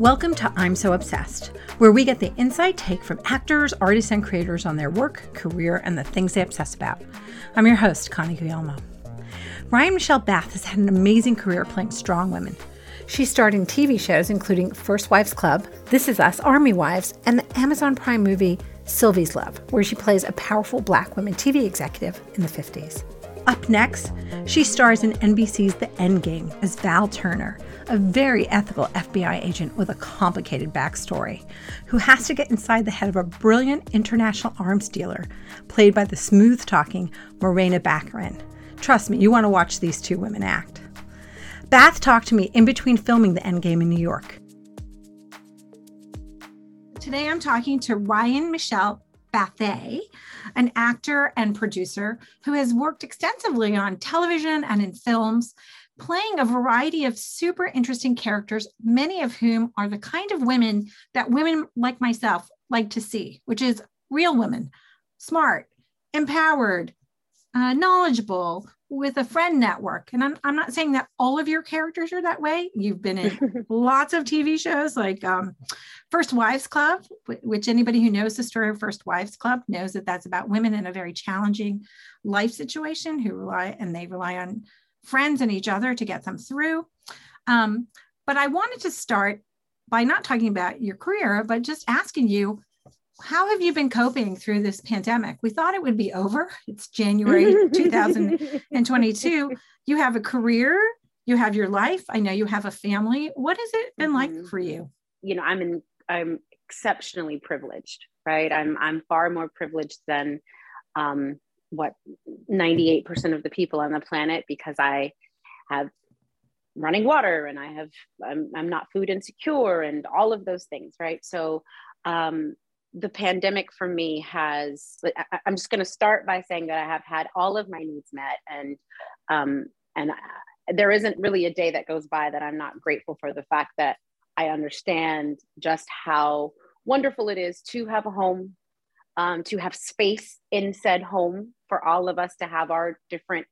Welcome to I'm So Obsessed, where we get the inside take from actors, artists, and creators on their work, career, and the things they obsess about. I'm your host, Connie Guilamo. Ryan Michelle Bathé has had an amazing career playing strong women. She starred in TV shows including First Wives Club, This Is Us, Army Wives, and the Amazon Prime movie Sylvie's Love, where she plays a powerful Black woman TV executive in the 50s. Up next, she stars in NBC's The Endgame as Val Turner, a very ethical FBI agent with a complicated backstory, who has to get inside the head of a brilliant international arms dealer, played by the smooth-talking Morena Baccarin. Trust me, you want to watch these two women act. Bath talked to me in between filming The Endgame in New York. Today I'm talking to Ryan Michelle Bathé, an actor and producer who has worked extensively on television and in films, playing a variety of super interesting characters, many of whom are the kind of women that women like myself like to see, which is real women, smart, empowered, knowledgeable, with a friend network. And I'm not saying that all of your characters are that way. You've been in lots of TV shows like First Wives Club, which anybody who knows the story of First Wives Club knows that that's about women in a very challenging life situation who rely on friends and each other to get them through. But I wanted to start by not talking about your career, but just asking you, how have you been coping through this pandemic? We thought it would be over. It's January 2022. You have a career, you have your life. I know you have a family. What has it been like for you? You know, I'm exceptionally privileged, right? I'm far more privileged than what 98% of the people on the planet, because I have running water and I'm not food insecure and all of those things, right? So the pandemic for me has, I'm just going to start by saying that I have had all of my needs met, and there isn't really a day that goes by that I'm not grateful for the fact that I understand just how wonderful it is to have a home, to have space in said home for all of us to have our different,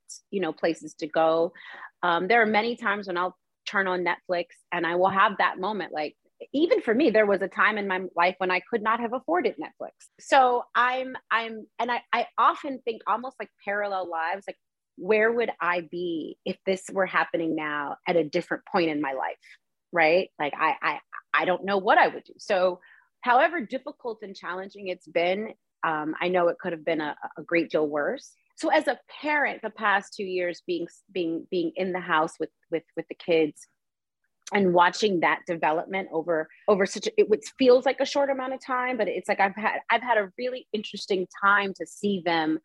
places to go. There are many times when I'll turn on Netflix and I will have that moment, like, even for me, there was a time in my life when I could not have afforded Netflix. So I often think almost like parallel lives, like where would I be if this were happening now at a different point in my life, right? Like I don't know what I would do. So however difficult and challenging it's been, I know it could have been a great deal worse. So as a parent, the past 2 years being in the house with the kids, and watching that development over such it feels like a short amount of time, but it's like I've had a really interesting time to see them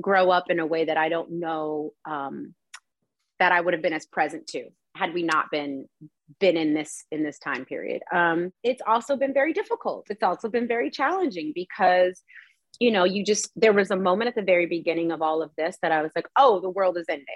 grow up in a way that I don't know that I would have been as present to had we not been in this time period. It's also been very difficult. It's also been very challenging because there was a moment at the very beginning of all of this that I was like, oh, the world is ending.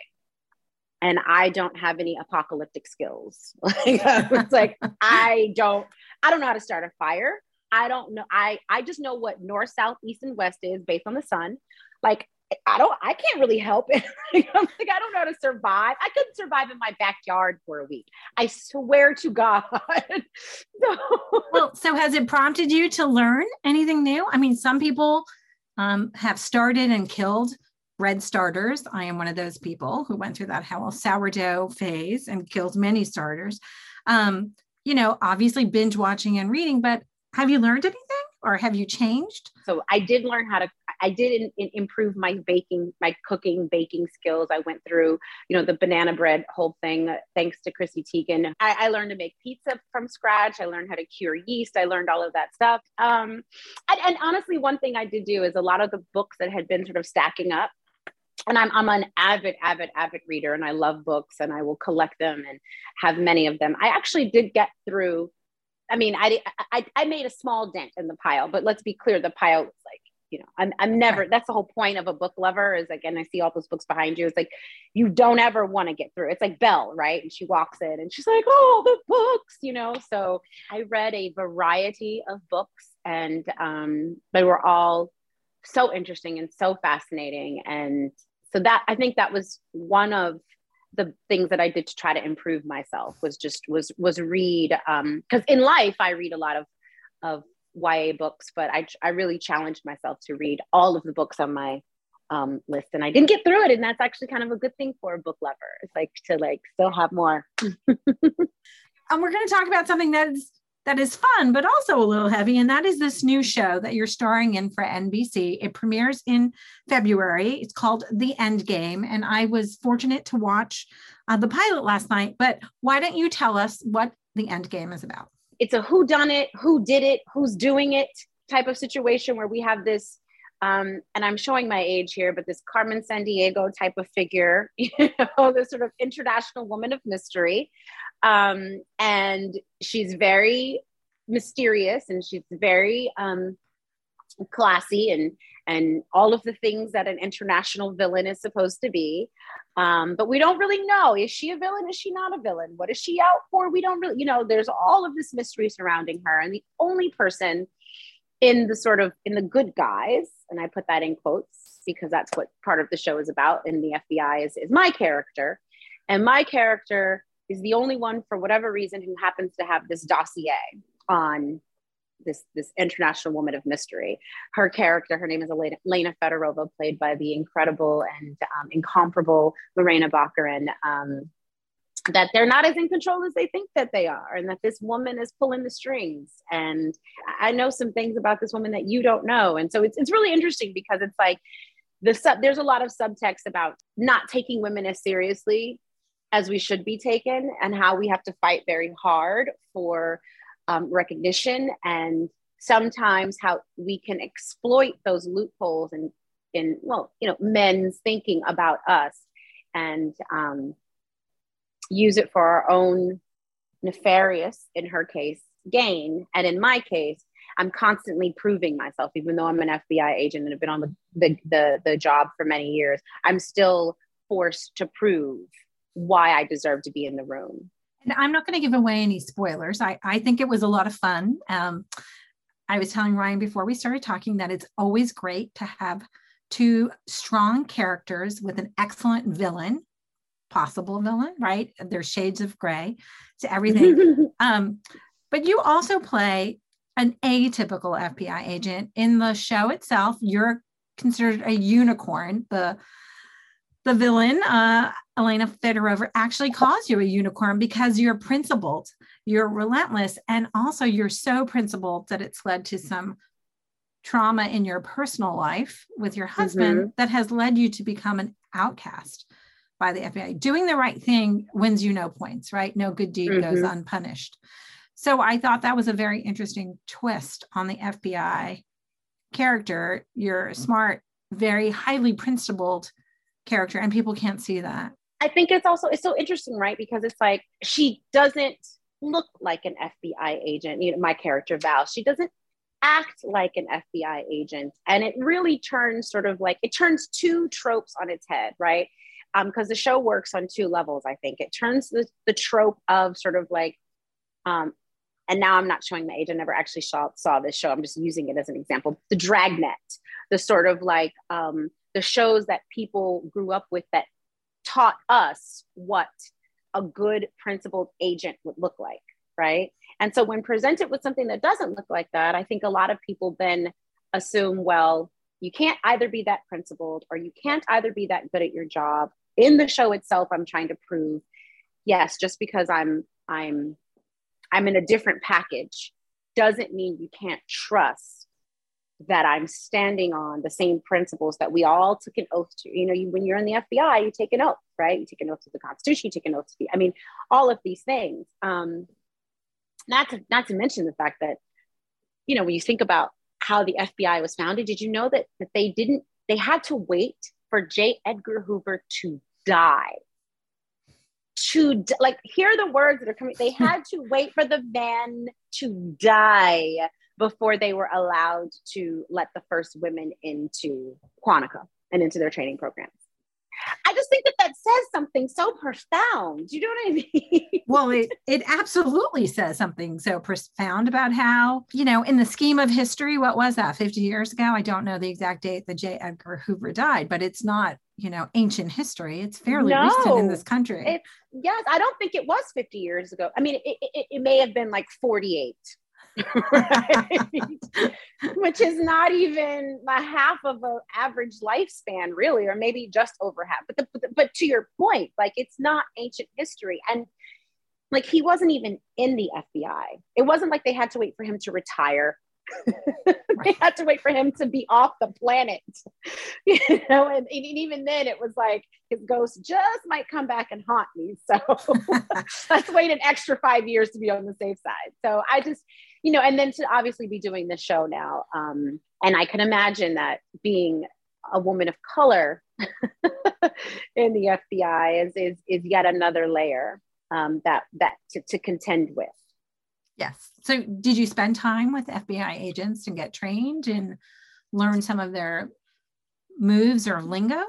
And I don't have any apocalyptic skills. It's like, I don't know how to start a fire. I don't know. I just know what north, south, east, and west is based on the sun. Like, I can't really help it. I don't know how to survive. I couldn't survive in my backyard for a week. I swear to God. So has it prompted you to learn anything new? I mean, some people have started and killed bread starters. I am one of those people who went through that whole sourdough phase and killed many starters. Obviously binge watching and reading, but have you learned anything or have you changed? So I did learn improve my cooking, baking skills. I went through, the banana bread whole thing, thanks to Chrissy Teigen. I learned to make pizza from scratch. I learned how to cure yeast. I learned all of that stuff. And honestly, one thing I did do is a lot of the books that had been sort of stacking up And I'm an avid reader, and I love books, and I will collect them and have many of them. I actually did get through. I mean, I made a small dent in the pile, but let's be clear, the pile was like, you know, I'm never, that's the whole point of a book lover is, again, I see all those books behind you. It's like, you don't ever want to get through. It's like Belle, right? And she walks in and she's like, oh, the books, you know? So I read a variety of books, and they were all so interesting and so fascinating. And so that, I think that was one of the things that I did to try to improve myself was read. 'Cause in life, I read a lot of YA books, but I really challenged myself to read all of the books on my list, and I didn't get through it. And that's actually kind of a good thing for a book lover. It's like to like still have more. And we're going to talk about something that is fun, but also a little heavy. And that is this new show that you're starring in for NBC. It premieres in February. It's called The Endgame. And I was fortunate to watch the pilot last night, but why don't you tell us what The Endgame is about? It's a whodunit, who did it, who's doing it type of situation where we have this, and I'm showing my age here, but this Carmen Sandiego type of figure, you know, this sort of international woman of mystery. And she's very mysterious, and she's very classy, and all of the things that an international villain is supposed to be. But we don't really know, is she a villain? Is she not a villain? What is she out for? We don't really, you know, there's all of this mystery surrounding her. And the only person in the good guys, and I put that in quotes because that's what part of the show is about, in the FBI is my character. And my character is the only one, for whatever reason, who happens to have this dossier on this international woman of mystery. Her character, her name is Elena Federova, played by the incredible and incomparable Morena Baccarin, that they're not as in control as they think that they are, and that this woman is pulling the strings. And I know some things about this woman that you don't know. And so it's really interesting because it's like, there's a lot of subtext about not taking women as seriously as we should be taken, and how we have to fight very hard for recognition, and sometimes how we can exploit those loopholes in men's thinking about us, and use it for our own nefarious, in her case, gain. And in my case, I'm constantly proving myself, even though I'm an FBI agent and have been on the job for many years. I'm still forced to prove why I deserve to be in the room. And I'm not going to give away any spoilers. I think it was a lot of fun. I was telling Ryan before we started talking that it's always great to have two strong characters with an excellent villain, possible villain, right? There's shades of gray to everything. But you also play an atypical FBI agent. In the show itself, you're considered a unicorn. The villain, Elena Federova, actually calls you a unicorn because you're principled, you're relentless, and also you're so principled that it's led to some trauma in your personal life with your husband that has led you to become an outcast by the FBI. Doing the right thing wins you no points, right? No good deed goes unpunished. So I thought that was a very interesting twist on the FBI character. You're smart, very highly principled character, and people can't see that. I think it's so interesting, right? Because it's like, she doesn't look like an FBI agent. You know, my character Val, she doesn't act like an FBI agent, and it really turns two tropes on its head, right? Because the show works on two levels. I think it turns the trope of sort of like, and now I'm not showing my age. I never actually saw this show. I'm just using it as an example. The Dragnet, the sort of like the shows that people grew up with that taught us what a good principled agent would look like, right? And so when presented with something that doesn't look like that, I think a lot of people then assume, well, you can't either be that principled, or you can't either be that good at your job. In the show itself, I'm trying to prove, yes, just because I'm in a different package doesn't mean you can't trust that I'm standing on the same principles that we all took an oath to. You know, when you're in the FBI, you take an oath, right? You take an oath to the Constitution, you take an oath to all of these things. Not to mention the fact that, you know, when you think about how the FBI was founded, did you know that they had to wait for J. Edgar Hoover to die. Like, hear the words that are coming. They had to wait for the man to die before they were allowed to let the first women into Quantico and into their training programs. I just think that that says something so profound. You know what I mean? Well, it absolutely says something so profound about how, you know, in the scheme of history, what was that, 50 years ago? I don't know the exact date that J. Edgar Hoover died, but it's not, you know, ancient history. It's fairly recent in this country. Yes, I don't think it was 50 years ago. I mean, it may have been like 48. Right? Which is not even a half of an average lifespan, really, or maybe just over half. But to your point, like, it's not ancient history. And like, he wasn't even in the FBI. It wasn't like they had to wait for him to retire. They had to wait for him to be off the planet, you know, and even then it was like his ghost just might come back and haunt me, so let's wait an extra 5 years to be on the safe side. So I just, you know, and then to obviously be doing this show now, and I can imagine that being a woman of color in the FBI is yet another layer that to contend with. Yes. So did you spend time with FBI agents and get trained and learn some of their moves or lingo?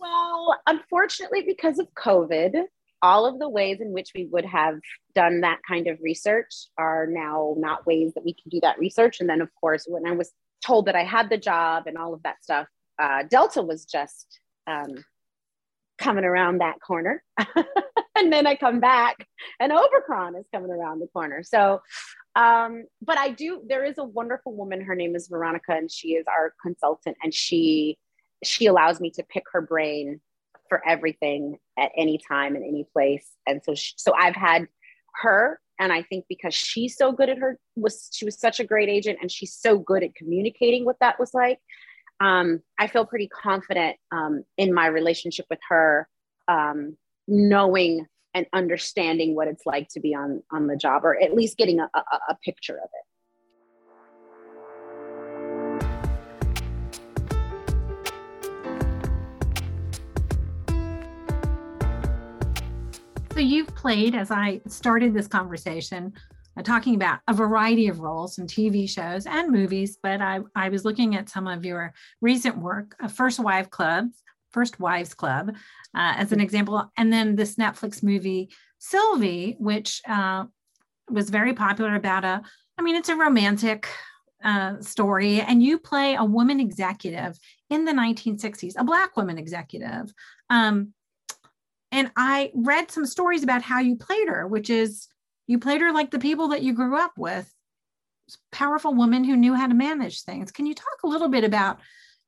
Well, unfortunately, because of COVID, all of the ways in which we would have done that kind of research are now not ways that we can do that research. And then, of course, when I was told that I had the job and all of that stuff, Delta was just coming around that corner. And then I come back and Omicron is coming around the corner. So, but there is a wonderful woman, her name is Veronica, and she is our consultant, and she allows me to pick her brain for everything at any time and any place. And so, so I've had her, and I think because she's so good at she was such a great agent, and she's so good at communicating what that was like. I feel pretty confident in my relationship with her, knowing and understanding what it's like to be on the job, or at least getting a picture of it. So you've played, as I started this conversation, talking about a variety of roles in TV shows and movies, but I was looking at some of your recent work, First Wives Club, as an example. And then this Netflix movie, Sylvie, which was very popular about it's a romantic story. And you play a woman executive in the 1960s, a Black woman executive. And I read some stories about how you played her, which is you played her like the people that you grew up with, powerful women who knew how to manage things. Can you talk a little bit about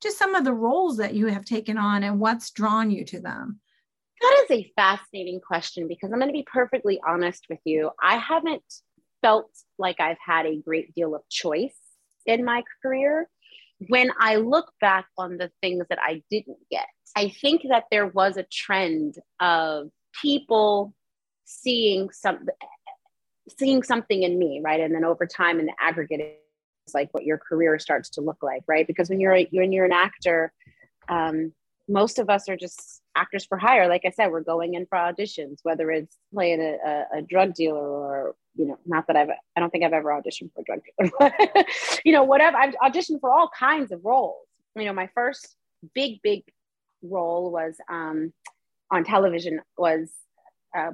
just some of the roles that you have taken on and what's drawn you to them? That is a fascinating question, because I'm going to be perfectly honest with you. I haven't felt like I've had a great deal of choice in my career. When I look back on the things that I didn't get, I think that there was a trend of people seeing something in me, right? And then over time in the aggregate, like what your career starts to look like, right? Because when you're an actor, most of us are just actors for hire. Like I said, we're going in for auditions, whether it's playing a drug dealer or, you know, not that I don't think I've ever auditioned for a drug dealer, but, you know, whatever. I've auditioned for all kinds of roles. You know, my first big role was on television was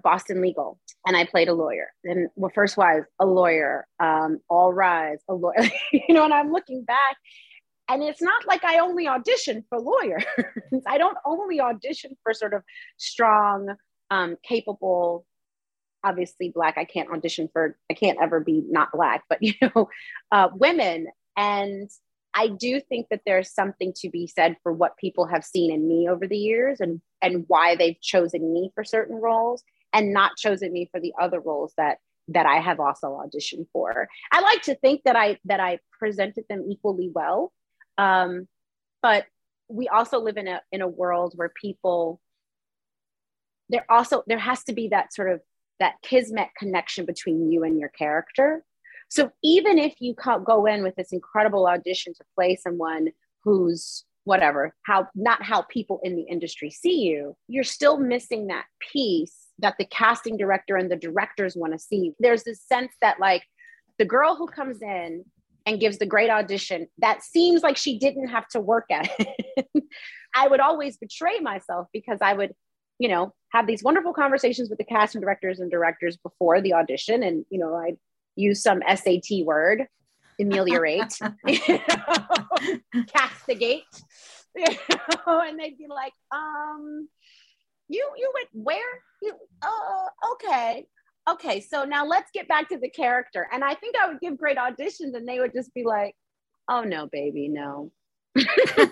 Boston Legal, and I played a lawyer. And First Wives, a lawyer, All Rise, a lawyer, you know, and I'm looking back, and it's not like I only audition for lawyers. I don't only audition for sort of strong, capable, obviously Black, I can't ever be not Black, but, you know, women. And I do think that there's something to be said for what people have seen in me over the years and why they've chosen me for certain roles and not chosen me for the other roles that I have also auditioned for. I like to think that I presented them equally well. But we also live in a world where there has to be that sort of that kismet connection between you and your character. So even if you go in with this incredible audition to play someone who's whatever, not how people in the industry see you, you're still missing that piece that the casting director and the directors want to see. There's this sense that like the girl who comes in and gives the great audition, that seems like she didn't have to work at it. I would always betray myself because I would, you know, have these wonderful conversations with the casting directors and directors before the audition. And, you know, I'd use some SAT word, ameliorate, you know, castigate, you know, and they'd be like, you went where? Okay, so now let's get back to the character. And I think I would give great auditions and they would just be like, oh no, baby, no. We're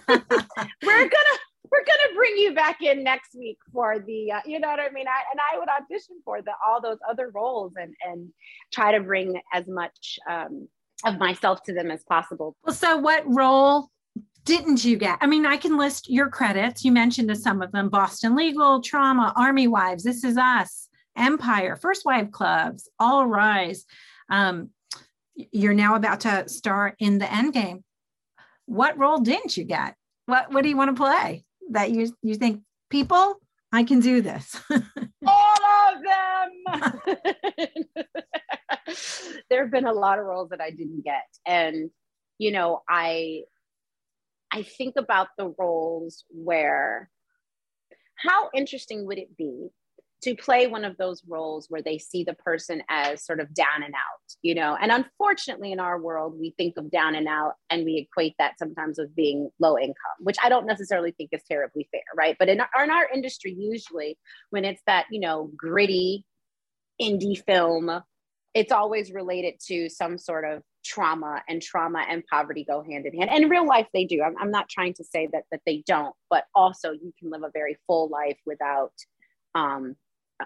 gonna bring you back in next week for the, you know what I mean? I would audition for all those other roles and try to bring as much of myself to them as possible. Well, so what role didn't you get? I mean, I can list your credits. You mentioned some of them: Boston Legal, Trauma, Army Wives, This Is Us, Empire, First Wives Club, All Rise. You're now about to star in The Endgame. What role didn't you get? What do you want to play that you think, people, I can do this? All of them. There have been a lot of roles that I didn't get. And, you know, I think about the roles where, how interesting would it be to play one of those roles where they see the person as sort of down and out, you know? And unfortunately in our world, we think of down and out and we equate that sometimes with being low income, which I don't necessarily think is terribly fair, right? But in our industry, usually when it's that, you know, gritty indie film, it's always related to some sort of trauma and poverty go hand in hand. And in real life, they do. I'm not trying to say that they don't, but also you can live a very full life without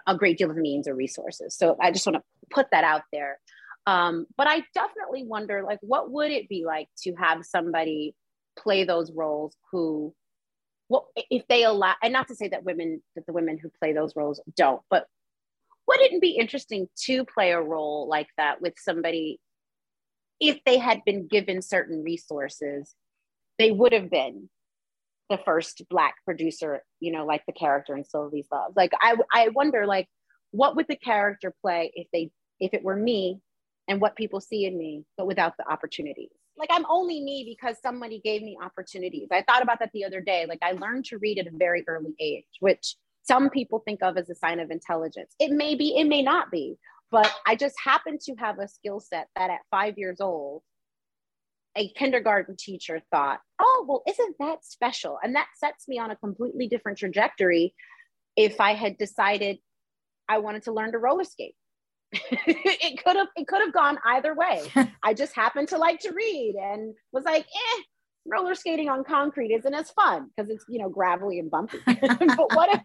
a great deal of means or resources. So I just want to put that out there. But I definitely wonder, like, what would it be like to have somebody play those roles who, well, if they allow, and not to say that the women who play those roles don't, but wouldn't it be interesting to play a role like that with somebody, if they had been given certain resources, they would have been the first Black producer, you know, like the character in Sylvie's Love. Like, I wonder, like, what would the character play if it were me and what people see in me, but without the opportunities? Like, I'm only me because somebody gave me opportunities. I thought about that the other day. Like, I learned to read at a very early age, which some people think of as a sign of intelligence. It may be, it may not be, but I just happen to have a skill set that at 5 years old, a kindergarten teacher thought, oh, well, isn't that special? And that sets me on a completely different trajectory if I had decided I wanted to learn to roller skate. It could have gone either way. I just happened to like to read and was like, roller skating on concrete isn't as fun because it's, you know, gravelly and bumpy. But what if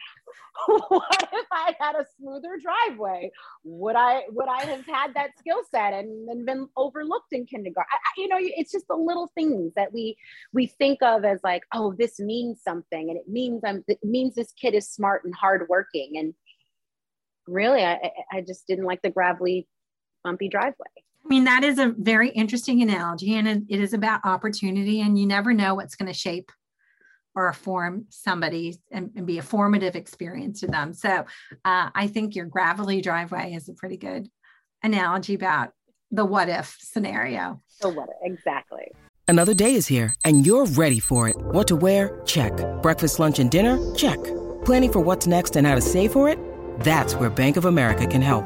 I had a smoother driveway? Would I have had that skill set and been overlooked in kindergarten? You know, it's just the little things that we think of as like, oh, this means something, and it means this kid is smart and hardworking. And really, I just didn't like the gravelly, bumpy driveway. I mean, that is a very interesting analogy, and it is about opportunity, and you never know what's going to shape or form somebody and be a formative experience to them. So I think your gravelly driveway is a pretty good analogy about the what if scenario. The what if, exactly. Another day is here and you're ready for it. What to wear? Check. Breakfast, lunch, and dinner? Check. Planning for what's next and how to save for it? That's where Bank of America can help.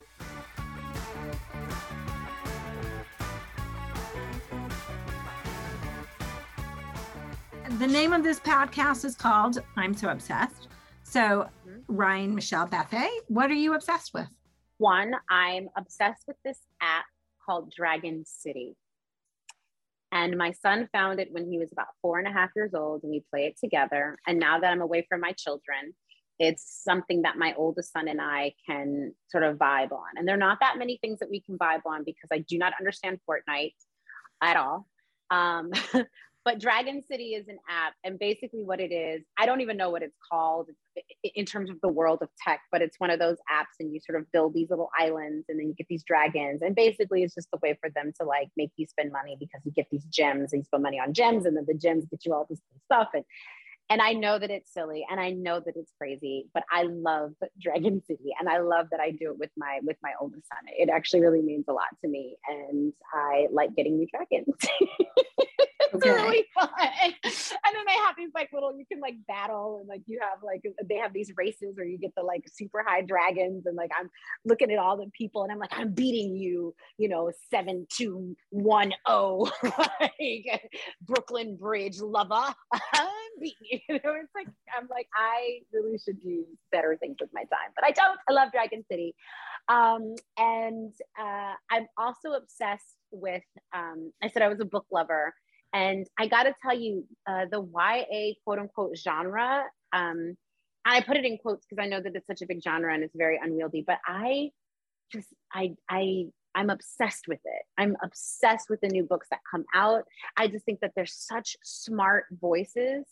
The name of this podcast is called I'm So Obsessed. So Ryan Michelle Bathé, what are you obsessed with? One, I'm obsessed with this app called Dragon City. And my son found it when he was about 4.5 years old, and we play it together. And now that I'm away from my children, It's something that my oldest son and I can sort of vibe on. And there are not that many things that we can vibe on because I do not understand Fortnite at all. But Dragon City is an app, and basically what it is, I don't even know what it's called in terms of the world of tech, but it's one of those apps and you sort of build these little islands and then you get these dragons. And basically it's just a way for them to like make you spend money because you get these gems and you spend money on gems and then the gems get you all this stuff. And I know that it's silly and I know that it's crazy, but I love Dragon City and I love that I do it with my oldest son. It actually really means a lot to me and I like getting new dragons. It's really fun. And then they have these like little, you can like battle and like you have like, they have these races where you get the like super high dragons and like I'm looking at all the people and I'm like, I'm beating you, you know, 7-2-1-0 like Brooklyn Bridge lover. You know, it's like, I'm like, I really should do better things with my time, but I don't. I love Dragon City. And I'm also obsessed with, I said I was a book lover, and I got to tell you, the YA quote unquote genre, I put it in quotes because I know that it's such a big genre and it's very unwieldy, but I'm obsessed with it. I'm obsessed with the new books that come out. I just think that there's such smart voices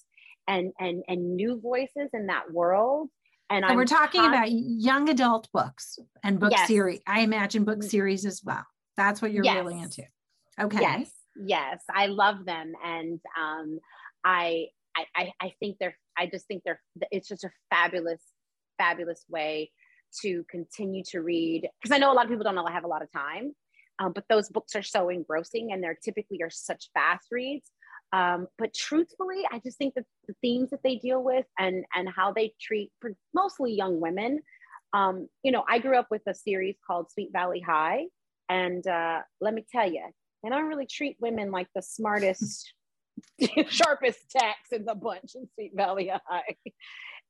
and new voices in that world. And we're talking about young adult books and book series. I imagine book series as well. That's what you're really into. Okay. Yes. I love them. And I just think it's just a fabulous, fabulous way to continue to read. Because I know a lot of people don't know I have a lot of time, but those books are so engrossing and they're typically are such fast reads. But truthfully, I just think that the themes that they deal with and how they treat mostly young women, you know, I grew up with a series called Sweet Valley High. And let me tell you, they don't really treat women like the smartest, sharpest tacks in the bunch in Sweet Valley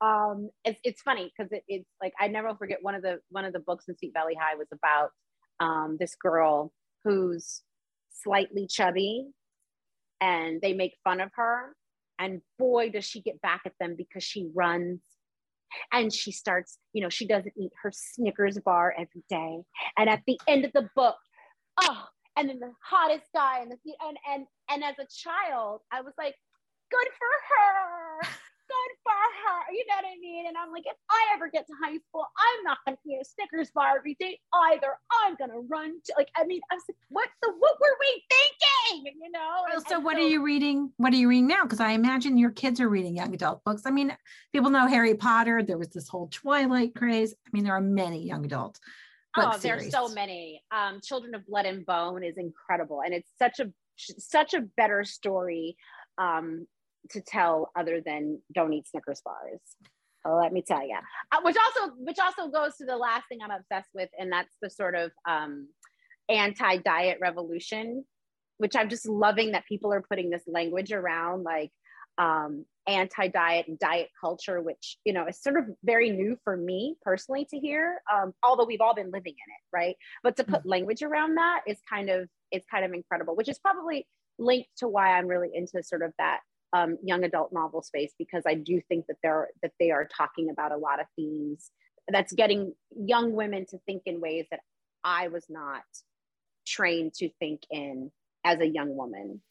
High. It's funny because it's like, I never forget one of the books in Sweet Valley High was about this girl who's slightly chubby. And they make fun of her. And boy, does she get back at them because she runs and she starts, you know, she doesn't eat her Snickers bar every day. And at the end of the book, and then the hottest guy in the theater. And as a child, I was like, good for her. Good for her. You know what I mean? And I'm like, if I ever get to high school, I'm not going to eat a Snickers bar every day either. I'm going to run to, like, I mean, I was like, what were we thinking? You know? What are you reading? What are you reading now? Because I imagine your kids are reading young adult books. I mean, people know Harry Potter. There was this whole Twilight craze. I mean, there are many young adult book series. There's so many. Children of Blood and Bone is incredible. And it's such a better story. To tell other than don't eat Snickers bars, let me tell you. Which also goes to the last thing I'm obsessed with, and that's the sort of anti-diet revolution, which I'm just loving that people are putting this language around, like anti-diet and diet culture, which, you know, is sort of very new for me personally to hear, although we've all been living in it, right? But to put language around that is kind of incredible, which is probably linked to why I'm really into sort of that young adult novel space, because I do think that they are talking about a lot of themes that's getting young women to think in ways that I was not trained to think in as a young woman.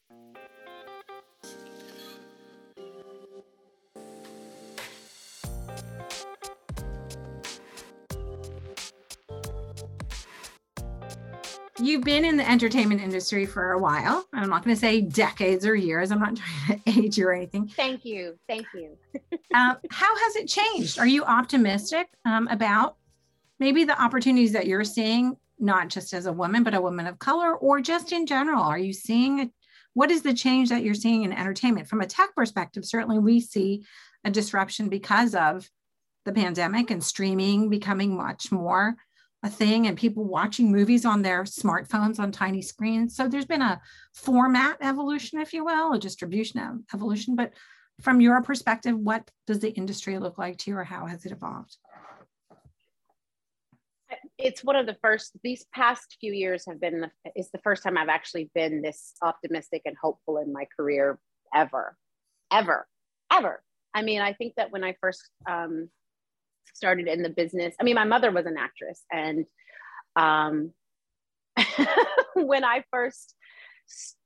You've been in the entertainment industry for a while. I'm not going to say decades or years. I'm not trying to age you or anything. Thank you. How has it changed? Are you optimistic about maybe the opportunities that you're seeing, not just as a woman, but a woman of color, or just in general? Are you seeing, what is the change that you're seeing in entertainment? From a tech perspective, certainly we see a disruption because of the pandemic and streaming becoming much more a thing, and people watching movies on their smartphones on tiny screens. So there's been a format evolution, if you will, a distribution evolution. But from your perspective, what does the industry look like to you, or how has it evolved? It's one of the first, these past few years have been, it's the first time I've actually been this optimistic and hopeful in my career ever. I mean, I think that when I first started in the business. I mean, my mother was an actress, and when I first,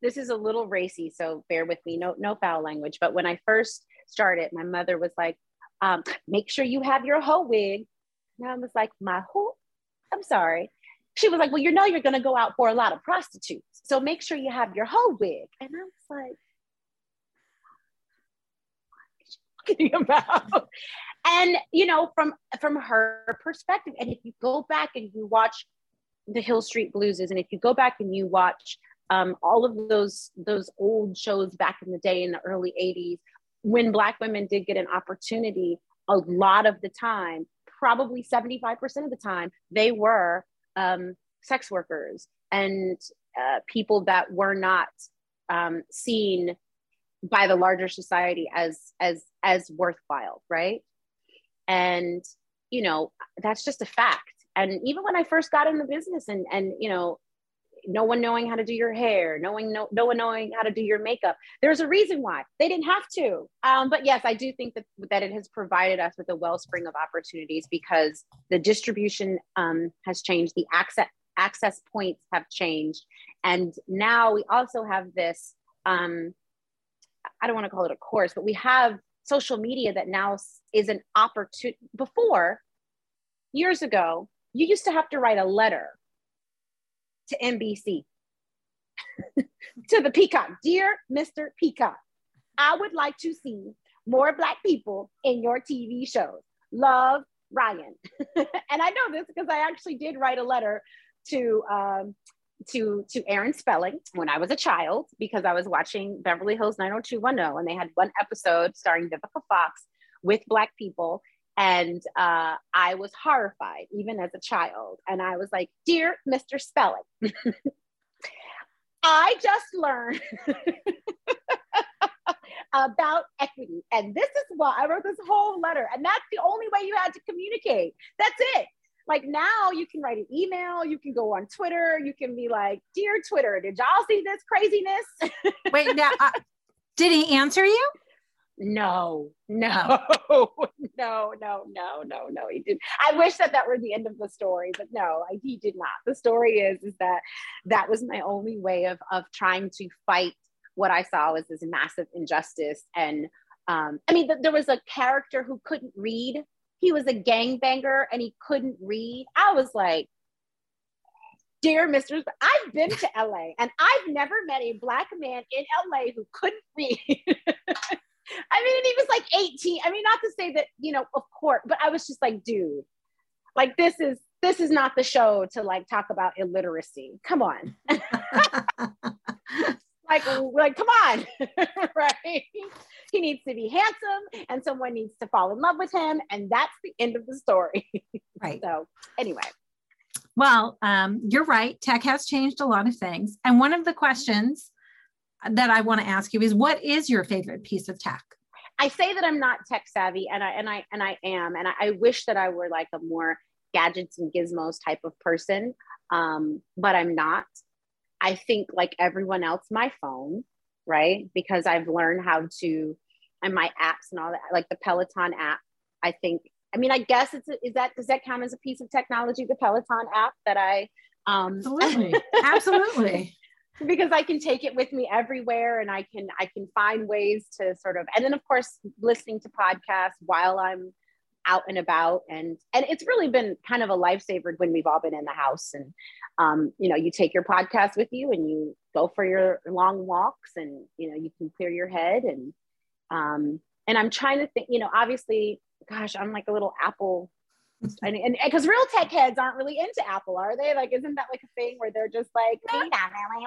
this is a little racy, so bear with me, no foul language, but when I first started, my mother was like, make sure you have your whole wig. And I was like, my who? I'm sorry. She was like, well, you know, you're going to go out for a lot of prostitutes, so make sure you have your whole wig. And I was like, what is she talking about? And, you know, from her perspective, and if you go back and you watch the Hill Street Blues, and if you go back and you watch all of those old shows back in the day in the early 80s, when Black women did get an opportunity, a lot of the time, probably 75% of the time, they were sex workers and people that were not seen by the larger society as worthwhile, right? And, you know, that's just a fact. And even when I first got in the business, and you know, no one knowing how to do your hair, no one knowing how to do your makeup. There's a reason why they didn't have to. But yes, I do think that it has provided us with a wellspring of opportunities, because the distribution has changed, the access points have changed. And now we also have this, I don't want to call it a course, but we have social media that now is an opportunity. Before, years ago, you used to have to write a letter to NBC, to the Peacock. Dear Mr. Peacock, I would like to see more Black people in your TV shows. Love, Ryan. And I know this because I actually did write a letter to Aaron Spelling when I was a child, because I was watching Beverly Hills 90210, and they had one episode starring Vivica Fox with Black people. And I was horrified, even as a child. And I was like, dear Mr. Spelling, I just learned about equity. And this is why I wrote this whole letter. And that's the only way you had to communicate. That's it. Like, now you can write an email, you can go on Twitter, you can be like, dear Twitter, did y'all see this craziness? Wait, now, did he answer you? No, he didn't. I wish that were the end of the story, but no, he did not. The story is that was my only way of trying to fight what I saw as this massive injustice. And I mean, there was a character who couldn't read. He was a gangbanger and he couldn't read. I was like, dear Mr. I've been to LA and I've never met a Black man in LA who couldn't read. I mean, and he was like 18. I mean, not to say that, you know, of course, but I was just like, dude, like, this is not the show to like talk about illiteracy. Come on. like, come on. Right. He needs to be handsome and someone needs to fall in love with him. And that's the end of the story. Right. So anyway. Well, you're right. Tech has changed a lot of things. And one of the questions that I want to ask you is, what is your favorite piece of tech? I say that I'm not tech savvy, and I am, and I wish that I were like a more gadgets and gizmos type of person, but I'm not. I think, like everyone else, my phone, right? Because I've learned how to, and my apps and all that, like the Peloton app. I think, I mean, I guess does that count as a piece of technology? The Peloton app that I absolutely. Because I can take it with me everywhere, and I can find ways to sort of, and then of course listening to podcasts while I'm out and about, and it's really been kind of a lifesaver when we've all been in the house, and you know, you take your podcast with you and you go for your long walks, and you know, you can clear your head, and I'm trying to think, you know, obviously, gosh, I'm like a little Apple. And because real tech heads aren't really into Apple, are they? Like, isn't that like a thing where they're just like, we don't really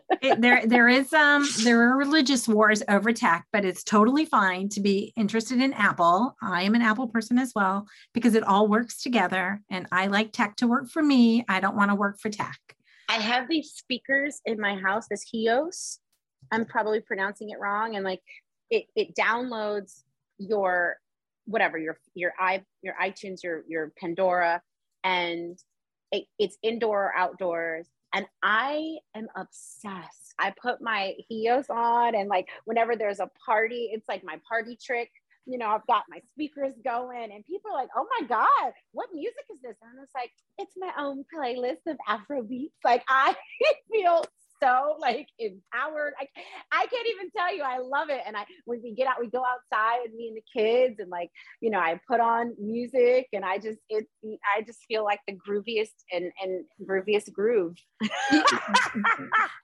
like that? There are religious wars over tech, but it's totally fine to be interested in Apple. I am an Apple person as well, because it all works together, and I like tech to work for me. I don't want to work for tech. I have these speakers in my house, this Hios. I'm probably pronouncing it wrong, and like it downloads your whatever, your iTunes, your Pandora, and it's indoor or outdoors. And I am obsessed. I put my Hios on, and like whenever there's a party, it's like my party trick. you know, I've got my speakers going and people are like, oh my God, what music is this? And it's like, it's my own playlist of Afro beats. Like I feel so like empowered. I can't even tell you, I love it. And when we get out, we go outside and me and the kids and like, you know, I put on music and I just feel like the grooviest and grooviest groove.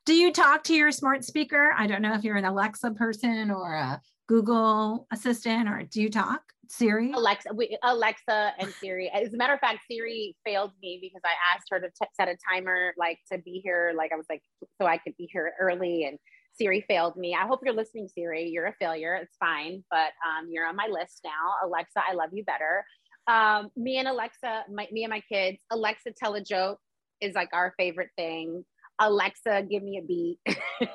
Do you talk to your smart speaker? I don't know if you're an Alexa person or a Google Assistant, or do you talk? Siri? Alexa and Siri. As a matter of fact, Siri failed me because I asked her to set a timer, like to be here. Like I was like, so I could be here early, and Siri failed me. I hope you're listening, Siri. You're a failure. It's fine, but you're on my list now. Alexa, I love you better. Me and Alexa, me and my kids. Alexa, tell a joke is like our favorite thing. Alexa, give me a beat.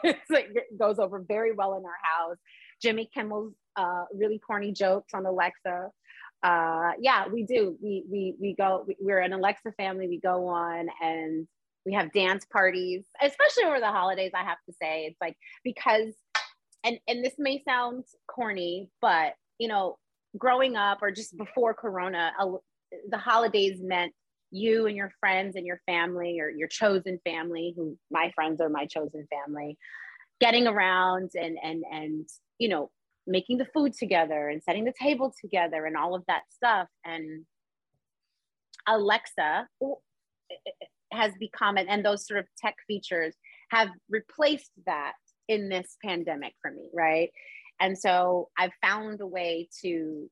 It's like, it goes over very well in our house. Jimmy Kimmel's really corny jokes on Alexa. Yeah, we do. We're an Alexa family. We go on and we have dance parties, especially over the holidays. I have to say, it's like, because, and this may sound corny, but you know, growing up or just before Corona, the holidays meant you and your friends and your family or your chosen family, who my friends are my chosen family, getting around and you know, making the food together and setting the table together and all of that stuff. And Alexa has become, and those sort of tech features have replaced that in this pandemic for me, right? And so I've found a way to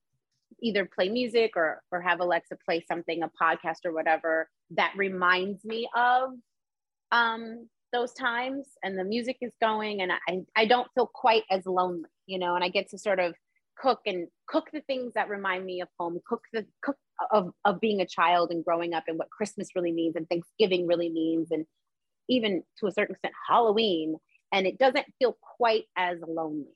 either play music or have Alexa play something, a podcast or whatever, that reminds me of those times, and the music is going, and I don't feel quite as lonely, you know, and I get to sort of cook the things that remind me of home, cook of being a child and growing up and what Christmas really means and Thanksgiving really means, and even to a certain extent Halloween, and it doesn't feel quite as lonely,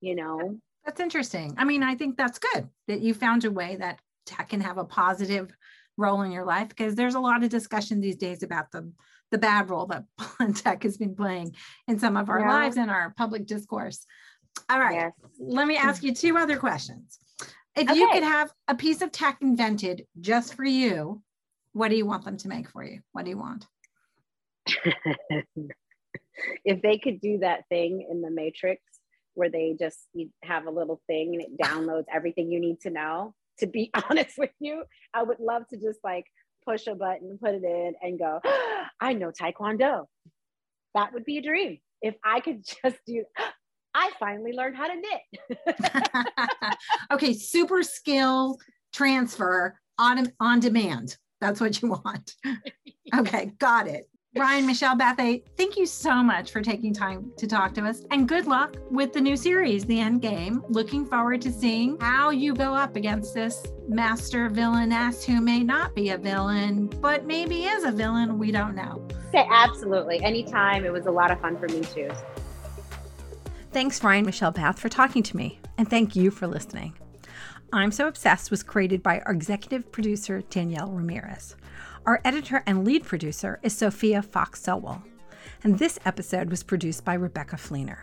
you know. That's interesting. I mean, I think that's good that you found a way that tech can have a positive role in your life, because there's a lot of discussion these days about the bad role that tech has been playing in some of our lives and our public discourse. All right. Yes. Let me ask you two other questions. If you could have a piece of tech invented just for you, what do you want them to make for you? What do you want? If they could do that thing in the Matrix where they just, you have a little thing and it downloads everything you need to know, to be honest with you, I would love to just like push a button, put it in and go, oh, I know Taekwondo. That would be a dream. If I could just do, oh, I finally learned how to knit. Okay, super skill transfer on demand. That's what you want. Okay, got it. Ryan Michelle Bathé, thank you so much for taking time to talk to us, and good luck with the new series, The Endgame. Looking forward to seeing how you go up against this master villainess who may not be a villain, but maybe is a villain. We don't know. Okay, absolutely. Anytime. It was a lot of fun for me too. Thanks, Ryan Michelle Bath, for talking to me, and thank you for listening. I'm So Obsessed was created by our executive producer, Danielle Ramirez. Our editor and lead producer is Sophia Fox-Selwell. And this episode was produced by Rebecca Fleener.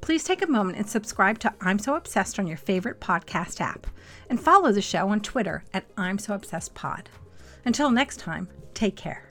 Please take a moment and subscribe to I'm So Obsessed on your favorite podcast app. And follow the show on Twitter at I'm So Obsessed Pod. Until next time, take care.